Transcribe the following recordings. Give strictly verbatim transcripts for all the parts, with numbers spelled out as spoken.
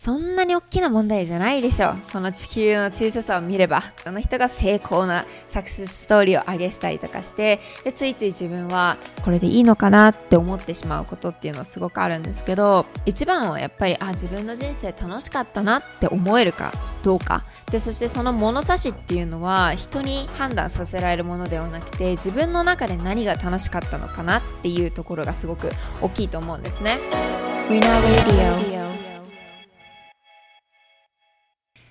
そんなに大きな問題じゃないでしょう。この地球の小ささを見れば、この人が成功なサクセスストーリーを上げしたりとかして、でついつい自分はこれでいいのかなって思ってしまうことっていうのはすごくあるんですけど、一番はやっぱり、あ、自分の人生楽しかったなって思えるかどうか。で、そしてその物差しっていうのは人に判断させられるものではなくて、自分の中で何が楽しかったのかなっていうところがすごく大きいと思うんですね。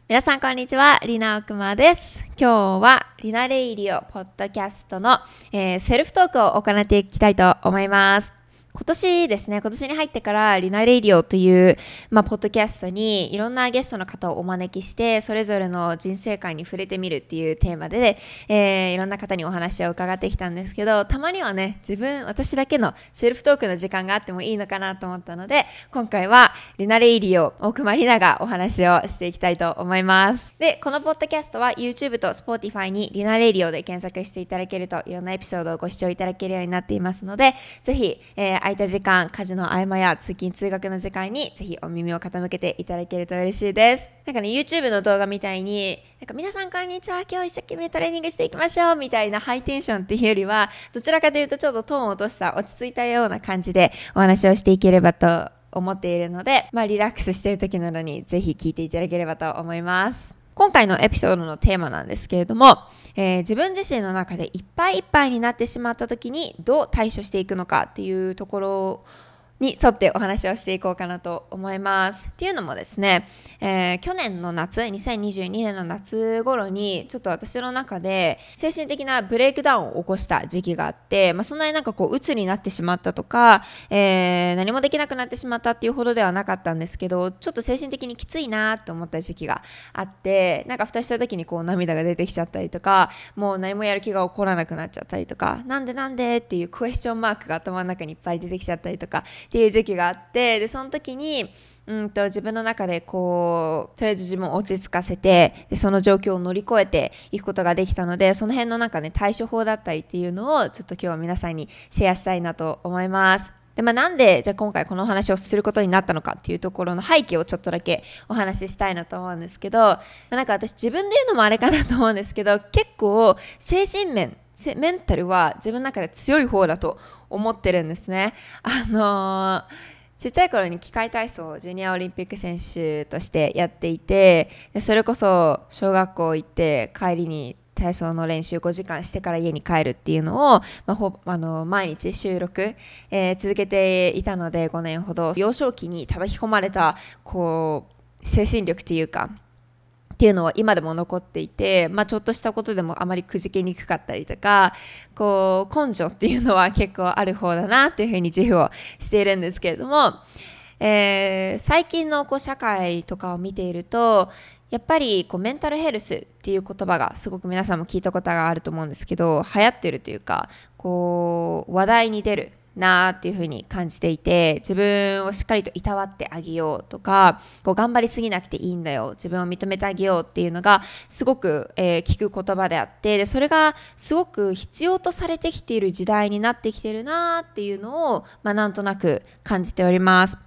皆さんこんにちは、リナオクマです。今日はリナレイディオポッドキャストの、えー、セルフトークを行っていきたいと思います。今年ですね、今年に入ってからリナレイディオという、まあ、ポッドキャストにいろんなゲストの方をお招きして、それぞれの人生観に触れてみるっていうテーマで、えー、いろんな方にお話を伺ってきたんですけど、たまにはね、自分、私だけのセルフトークの時間があってもいいのかなと思ったので、今回はリナレイディオ、大熊里奈がお話をしていきたいと思います。で、このポッドキャストは YouTube と Spotify にリナレイディオで検索していただけると、いろんなエピソードをご視聴いただけるようになっていますので、ぜひ、えー空いた時間、家事の合間や通勤通学の時間にぜひお耳を傾けていただけると嬉しいです。なんかね、 YouTube の動画みたいに、なんか皆さんこんにちは、今日一生懸命トレーニングしていきましょうみたいなハイテンションっていうよりは、どちらかというとちょっとトーンを落とした落ち着いたような感じでお話をしていければと思っているので、まあリラックスしている時などにぜひ聞いていただければと思います。今回のエピソードのテーマなんですけれども、えー、自分自身の中でいっぱいいっぱいになってしまった時にどう対処していくのかっていうところに沿ってお話をしていこうかなと思います。っていうのもですね、えー、去年の夏、にせんにじゅうにねんの夏頃にちょっと私の中で精神的なブレイクダウンを起こした時期があって、まあ、そんなになんかこう鬱になってしまったとか、えー、何もできなくなってしまったっていうほどではなかったんですけど、ちょっと精神的にきついなと思った時期があって、なんか蓋した時にこう涙が出てきちゃったりとか、もう何もやる気が起こらなくなっちゃったりとか、なんでなんでっていうクエスチョンマークが頭の中にいっぱい出てきちゃったりとかっていう時期があって、でその時にうんと自分の中でこうとりあえず自分を落ち着かせて、でその状況を乗り越えていくことができたので、その辺のなんかね、対処法だったりっていうのをちょっと今日は皆さんにシェアしたいなと思います。で、まあ、なんでじゃあ今回このお話をすることになったのかっていうところの背景をちょっとだけお話ししたいなと思うんですけど、まあ、なんか私自分で言うのもあれかなと思うんですけど、結構精神面メンタルは自分の中で強い方だと思ってるんですね。あのー、ちっちゃい頃に器械体操をジュニアオリンピック選手としてやっていて、でそれこそ小学校行って帰りに体操の練習ごじかんしてから家に帰るっていうのを、まあ、ほあの毎日収録、えー、続けていたので、ごねんほど幼少期に叩き込まれたこう精神力というかっていうのは今でも残っていて、まあ、ちょっとしたことでもあまりくじけにくかったりとか、こう根性っていうのは結構ある方だなっていうふうに自負をしているんですけれども、えー、最近のこう社会とかを見ていると、やっぱりこうメンタルヘルスっていう言葉がすごく皆さんも聞いたことがあると思うんですけど、流行ってるというか、こう話題に出るなーっていう風に感じていて、自分をしっかりといたわってあげようとか、こう頑張りすぎなくていいんだよ、自分を認めてあげようっていうのがすごく、えー、聞く言葉であって、でそれがすごく必要とされてきている時代になってきてるなーっていうのを、まあ、なんとなく感じております。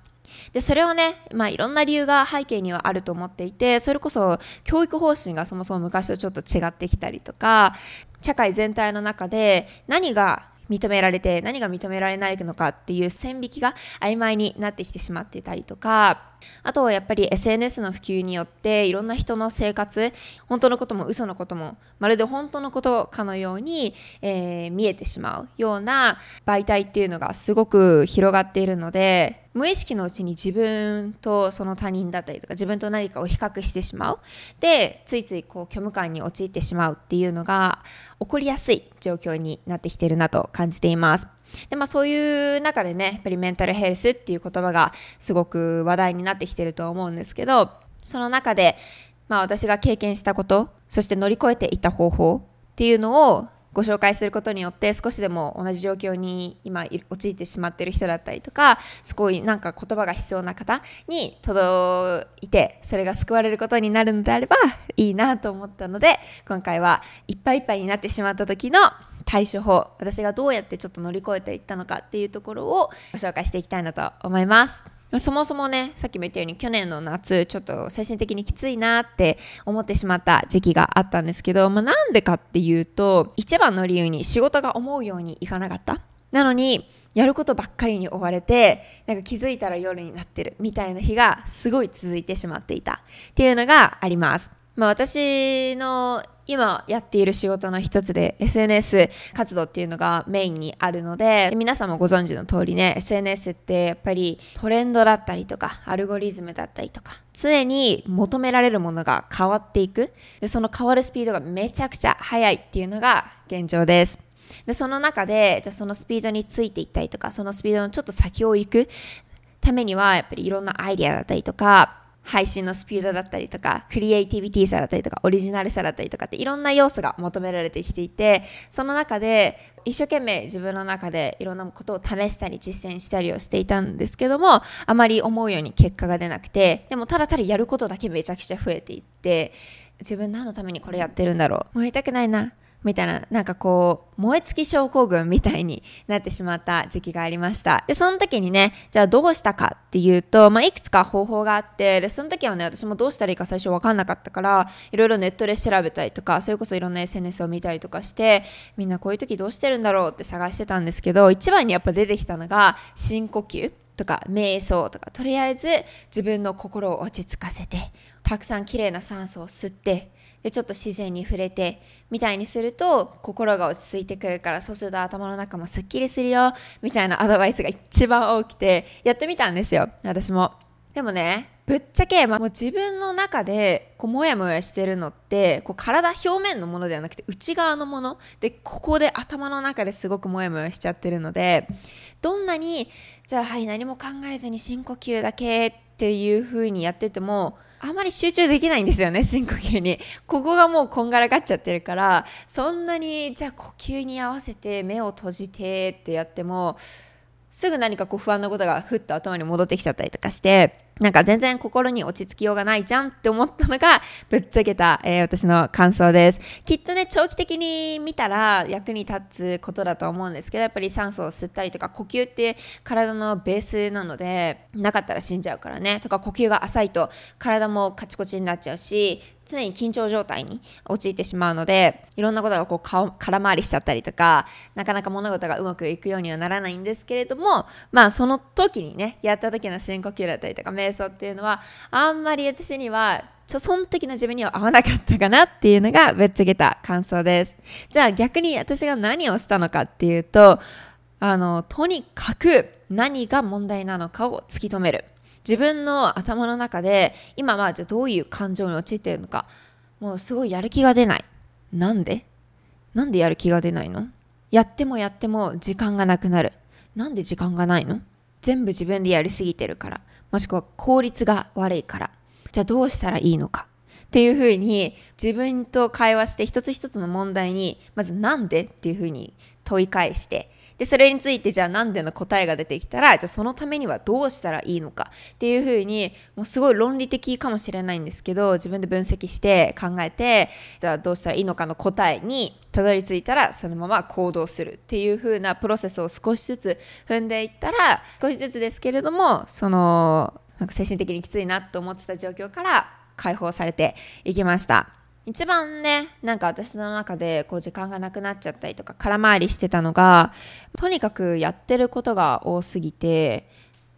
でそれをね、まあ、いろんな理由が背景にはあると思っていて、それこそ教育方針がそもそも昔とちょっと違ってきたりとか、社会全体の中で何が認められて何が認められないのかっていう線引きが曖昧になってきてしまっていたりとか、あとはやっぱり エスエヌエス の普及によっていろんな人の生活、本当のことも嘘のこともまるで本当のことかのように、えー、見えてしまうような媒体っていうのがすごく広がっているので、無意識のうちに自分とその他人だったりとか、自分と何かを比較してしまう、でついついこう虚無感に陥ってしまうっていうのが起こりやすい状況になってきてるなと感じています。でまあ、そういう中でね、やっぱりメンタルヘルスっていう言葉がすごく話題になってきてると思うんですけど、その中で、まあ、私が経験したこと、そして乗り越えていった方法っていうのをご紹介することによって、少しでも同じ状況に今陥ってしまっている人だったりとか、すごいなんか言葉が必要な方に届いて、それが救われることになるのであればいいなと思ったので、今回はいっぱいいっぱいになってしまった時の対処法、私がどうやってちょっと乗り越えていったのかっていうところをご紹介していきたいなと思います。そもそもね、さっきも言ったように去年の夏ちょっと精神的にきついなって思ってしまった時期があったんですけど、まあ、なんでかっていうと一番の理由に仕事が思うようにいかなかった。なのにやることばっかりに追われて、なんか気づいたら夜になってるみたいな日がすごい続いてしまっていたっていうのがあります。まあ、私の今やっている仕事の一つで エスエヌエス 活動っていうのがメインにあるので、皆さんもご存知の通りね、 エスエヌエス ってやっぱりトレンドだったりとかアルゴリズムだったりとか、常に求められるものが変わっていく。でその変わるスピードがめちゃくちゃ速いっていうのが現状です。でその中でじゃあそのスピードについていったりとか、そのスピードのちょっと先を行くためにはやっぱりいろんなアイディアだったりとか、配信のスピードだったりとか、クリエイティビティさだったりとか、オリジナルさだったりとかっていろんな要素が求められてきていて、その中で一生懸命自分の中でいろんなことを試したり実践したりをしていたんですけども、あまり思うように結果が出なくて、でもただただやることだけめちゃくちゃ増えていって、自分何のためにこれやってるんだろう、もうやりたくないなみたいな、なんかこう燃え尽き症候群みたいになってしまった時期がありました。でその時にね、じゃあどうしたかっていうと、まあ、いくつか方法があって、でその時はね、私もどうしたらいいか最初分かんなかったから、いろいろネットで調べたりとか、それこそいろんな エスエヌエス を見たりとかして、みんなこういう時どうしてるんだろうって探してたんですけど、一番にやっぱ出てきたのが深呼吸とか瞑想とか、とりあえず自分の心を落ち着かせて、たくさん綺麗な酸素を吸って、でちょっと自然に触れてみたいにすると心が落ち着いてくるから、そうすると頭の中もすっきりするよみたいなアドバイスが一番多くて、やってみたんですよ私も。でもね、ぶっちゃけ、まあ、もう自分の中でこうもやもやしてるのって、こう体表面のものではなくて内側のもので、ここで頭の中ですごくもやもやしちゃってるので、どんなにじゃあはい何も考えずに深呼吸だけっていう風にやってても、あまり集中できないんですよね、深呼吸に。ここがもうこんがらがっちゃってるから、そんなにじゃあ呼吸に合わせて目を閉じてってやっても、すぐ何かこう不安なことがふっと頭に戻ってきちゃったりとかして、なんか全然心に落ち着きようがないじゃんって思ったのがぶっちゃけた、えー、私の感想です。きっとね、長期的に見たら役に立つことだと思うんですけど、やっぱり酸素を吸ったりとか、呼吸って体のベースなので、なかったら死んじゃうからね、とか呼吸が浅いと体もカチコチになっちゃうし、常に緊張状態に陥ってしまうので、いろんなことがこう空回りしちゃったりとか、なかなか物事がうまくいくようにはならないんですけれども、まあその時にね、やった時の深呼吸だったりとか瞑想っていうのは、あんまり私にはちょその時の自分には合わなかったかなっていうのがぶっちゃけた感想です。じゃあ逆に私が何をしたのかっていうと、あのとにかく何が問題なのかを突き止める。自分の頭の中で今はじゃあどういう感情に陥っているのか。もうすごいやる気が出ない、なんでなんでやる気が出ないの、やってもやっても時間がなくなる、なんで時間がないの、全部自分でやりすぎてるから、もしくは効率が悪いから、じゃあどうしたらいいのかっていうふうに自分と会話して、一つ一つの問題にまずなんでっていうふうに問い返して、でそれについてじゃあなんでの答えが出てきたら、じゃあそのためにはどうしたらいいのかっていうふうに、もうすごい論理的かもしれないんですけど、自分で分析して考えて、じゃあどうしたらいいのかの答えにたどり着いたら、そのまま行動するっていうふうなプロセスを少しずつ踏んでいったら、少しずつですけれども、そのなんか精神的にきついなと思ってた状況から解放されていきました。一番ね、なんか私の中でこう時間がなくなっちゃったりとか空回りしてたのが、とにかくやってることが多すぎて、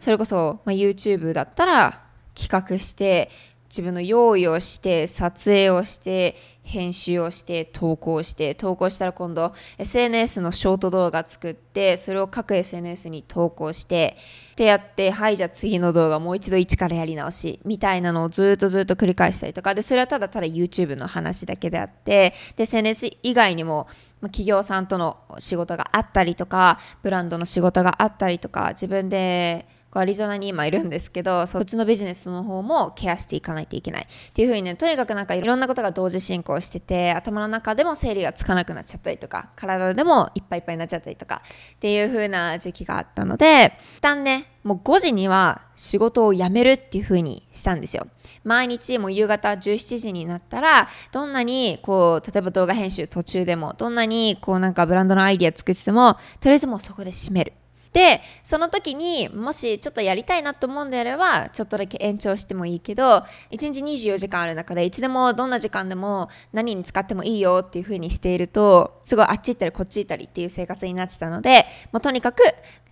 それこそ、まあ、YouTube だったら企画して、自分の用意をして、撮影をして、編集をして、投稿して、投稿したら今度 エスエヌエス のショート動画作って、それを各 エスエヌエス に投稿してってやって、はい、じゃあ次の動画もう一度一からやり直しみたいなのをずっとずっと繰り返したりとかで、それはただただ YouTube の話だけであって、で エスエヌエス 以外にも企業さんとの仕事があったりとか、ブランドの仕事があったりとか、自分でアリゾナに今いるんですけど、そっちのビジネスの方もケアしていかないといけないっていう風にね、とにかくなんかいろんなことが同時進行してて、頭の中でも整理がつかなくなっちゃったりとか、体でもいっぱいいっぱいになっちゃったりとかっていう風な時期があったので、一旦ね、もうごじには仕事を辞めるっていう風にしたんですよ。毎日もう夕方じゅうしちじになったら、どんなにこう例えば動画編集途中でも、どんなにこうなんかブランドのアイディア作ってても、とりあえずもうそこで閉める。でその時にもしちょっとやりたいなと思うんであればちょっとだけ延長してもいいけど、いちにちにじゅうよじかんある中でいつでもどんな時間でも何に使ってもいいよっていう風にしていると、すごいあっち行ったりこっち行ったりっていう生活になってたので、もうとにかく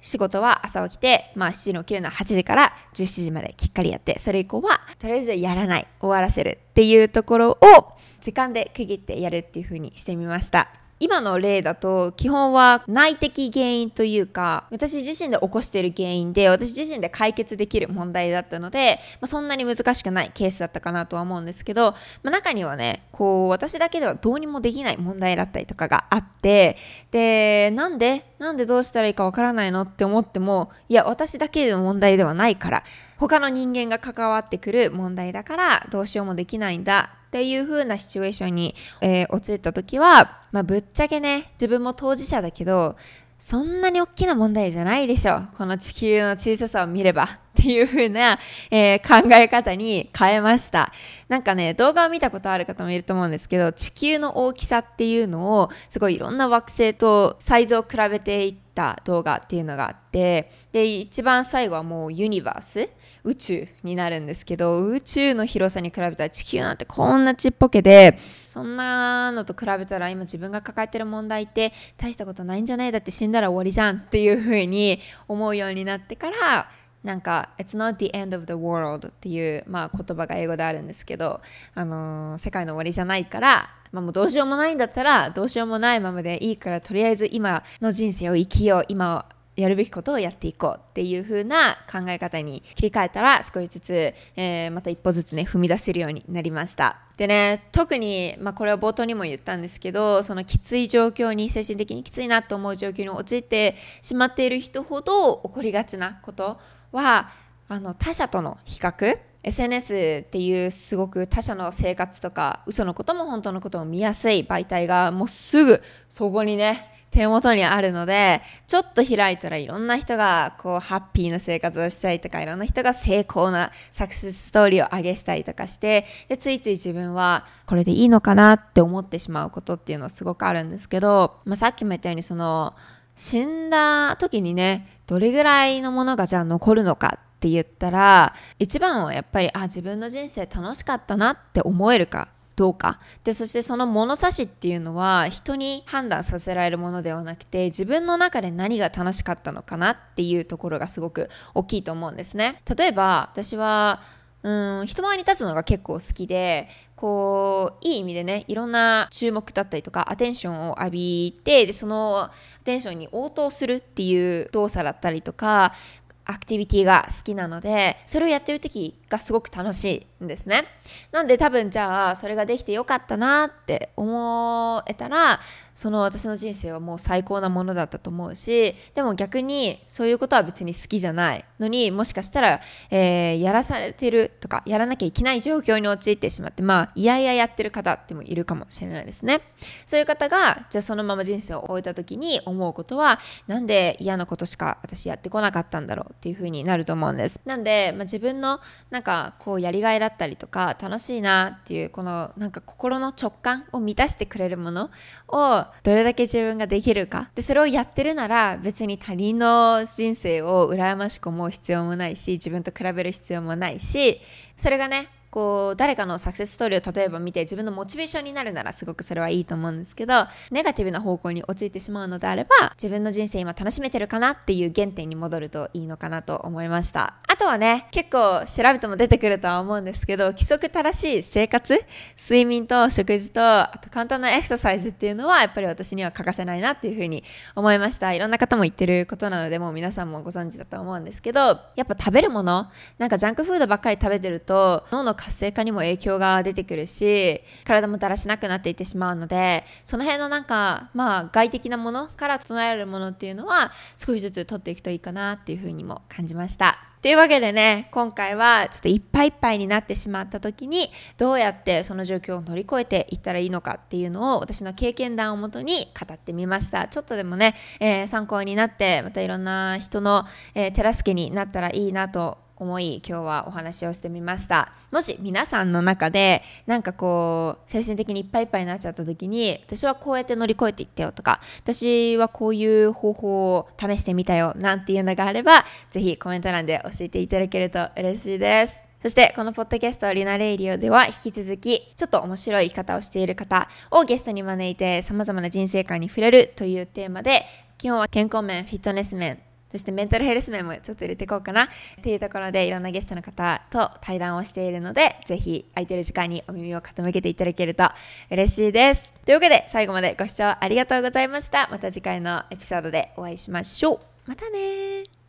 仕事は朝起きて、まあしちじに起きるのははちじからじゅうしちじまできっかりやって、それ以降はとりあえずやらない、終わらせるっていうところを時間で区切ってやるっていう風にしてみました。今の例だと基本は内的原因というか、私自身で起こしている原因で私自身で解決できる問題だったので、まあ、そんなに難しくないケースだったかなとは思うんですけど、まあ、中にはね、こう私だけではどうにもできない問題だったりとかがあって、でなんでなんでどうしたらいいかわからないのって思っても、いや私だけの問題ではないから、他の人間が関わってくる問題だからどうしようもできないんだっていう風なシチュエーションに、えー、陥った時は、まあ、ぶっちゃけね、自分も当事者だけど、そんなに大きな問題じゃないでしょ、この地球の小ささを見ればっていう風な、えー、考え方に変えました。なんかね、動画を見たことある方もいると思うんですけど、地球の大きさっていうのをすごいいろんな惑星とサイズを比べていった動画っていうのがあって、で一番最後はもうユニバース、宇宙になるんですけど、宇宙の広さに比べたら地球なんてこんなちっぽけで、そんなのと比べたら今自分が抱えてる問題って大したことないんじゃない、だって死んだら終わりじゃんっていう風に思うようになってから、なんか It's not the end of the world っていう、まあ、言葉が英語であるんですけど、あのー、世界の終わりじゃないから、まあ、もうどうしようもないんだったらどうしようもないままでいいから、とりあえず今の人生を生きよう、今やるべきことをやっていこうっていう風な考え方に切り替えたら、少しずつ、えー、また一歩ずつね踏み出せるようになりました。でね、特に、まあ、これは冒頭にも言ったんですけど、そのきつい状況に、精神的にきついなと思う状況に陥ってしまっている人ほど起こりがちなことは、あの他者との比較、エスエヌエス っていうすごく他者の生活とか嘘のことも本当のことも見やすい媒体がもうすぐそこにね、手元にあるので、ちょっと開いたらいろんな人がこうハッピーな生活をしたりとか、いろんな人が成功なサクセスストーリーを上げしたりとかして、でついつい自分はこれでいいのかなって思ってしまうことっていうのはすごくあるんですけど、まあ、さっきも言ったように、その死んだ時にね、どれぐらいのものがじゃあ残るのかって言ったら、一番はやっぱり、あ、自分の人生楽しかったなって思えるかどうかで、そしてその物差しっていうのは人に判断させられるものではなくて、自分の中で何が楽しかったのかなっていうところがすごく大きいと思うんですね。例えば私はうん人前に立つのが結構好きで、こういい意味でね、いろんな注目だったりとかアテンションを浴びて、でそのアテンションに応答するっていう動作だったりとかアクティビティが好きなので、それをやってる時がすごく楽しいんですね。なんで多分じゃあそれができてよかったなって思えたら、その私の人生はもう最高なものだったと思うし、でも逆にそういうことは別に好きじゃないのに、もしかしたら、えー、やらされてるとかやらなきゃいけない状況に陥ってしまって、まあいやいややってる方ってもいるかもしれないですね。そういう方がじゃあそのまま人生を終えた時に思うことは、なんで嫌なことしか私やってこなかったんだろうっていう風になると思うんです。なんで、まあ、自分のなんかこうやりがいだったりとか楽しいなっていう、このなんか心の直感を満たしてくれるものをどれだけ自分ができるかで、それをやってるなら別に他人の人生を羨ましく思う必要もないし、自分と比べる必要もないし、それがね、こう誰かのサクセスストーリーを例えば見て自分のモチベーションになるならすごくそれはいいと思うんですけど、ネガティブな方向に陥ってしまうのであれば、自分の人生今楽しめてるかなっていう原点に戻るといいのかなと思いました。あとはね、結構調べても出てくるとは思うんですけど、規則正しい生活、睡眠と食事と、あと簡単なエクササイズっていうのはやっぱり私には欠かせないなっていうふうに思いました。いろんな方も言ってることなので、もう皆さんもご存知だと思うんですけど、やっぱ食べるもの、なんかジャンクフードばっかり食べてると脳の活性化にも影響が出てくるし、体もだらしなくなっていってしまうので、その辺のなんか、まあ、外的なものから唱えるものっていうのは少しずつ取っていくといいかなっていうふうにも感じました。というわけでね、今回はちょっといっぱいいっぱいになってしまった時に、どうやってその状況を乗り越えていったらいいのかっていうのを、私の経験談をもとに語ってみました。ちょっとでもね、えー、参考になって、またいろんな人の、えー、手助けになったらいいなと思い今日はお話をしてみました。もし皆さんの中でなんかこう精神的にいっぱいいっぱいになっちゃった時に、私はこうやって乗り越えていったよとか、私はこういう方法を試してみたよなんていうのがあれば、ぜひコメント欄で教えていただけると嬉しいです。そしてこのポッドキャストリナレイリオでは引き続きちょっと面白い生き方をしている方をゲストに招いて、様々な人生観に触れるというテーマで、基本は健康面、フィットネス面、そしてメンタルヘルス面もちょっと入れていこうかなっていうところで、いろんなゲストの方と対談をしているので、ぜひ空いてる時間にお耳を傾けていただけると嬉しいです。というわけで最後までご視聴ありがとうございました。また次回のエピソードでお会いしましょう。またねー。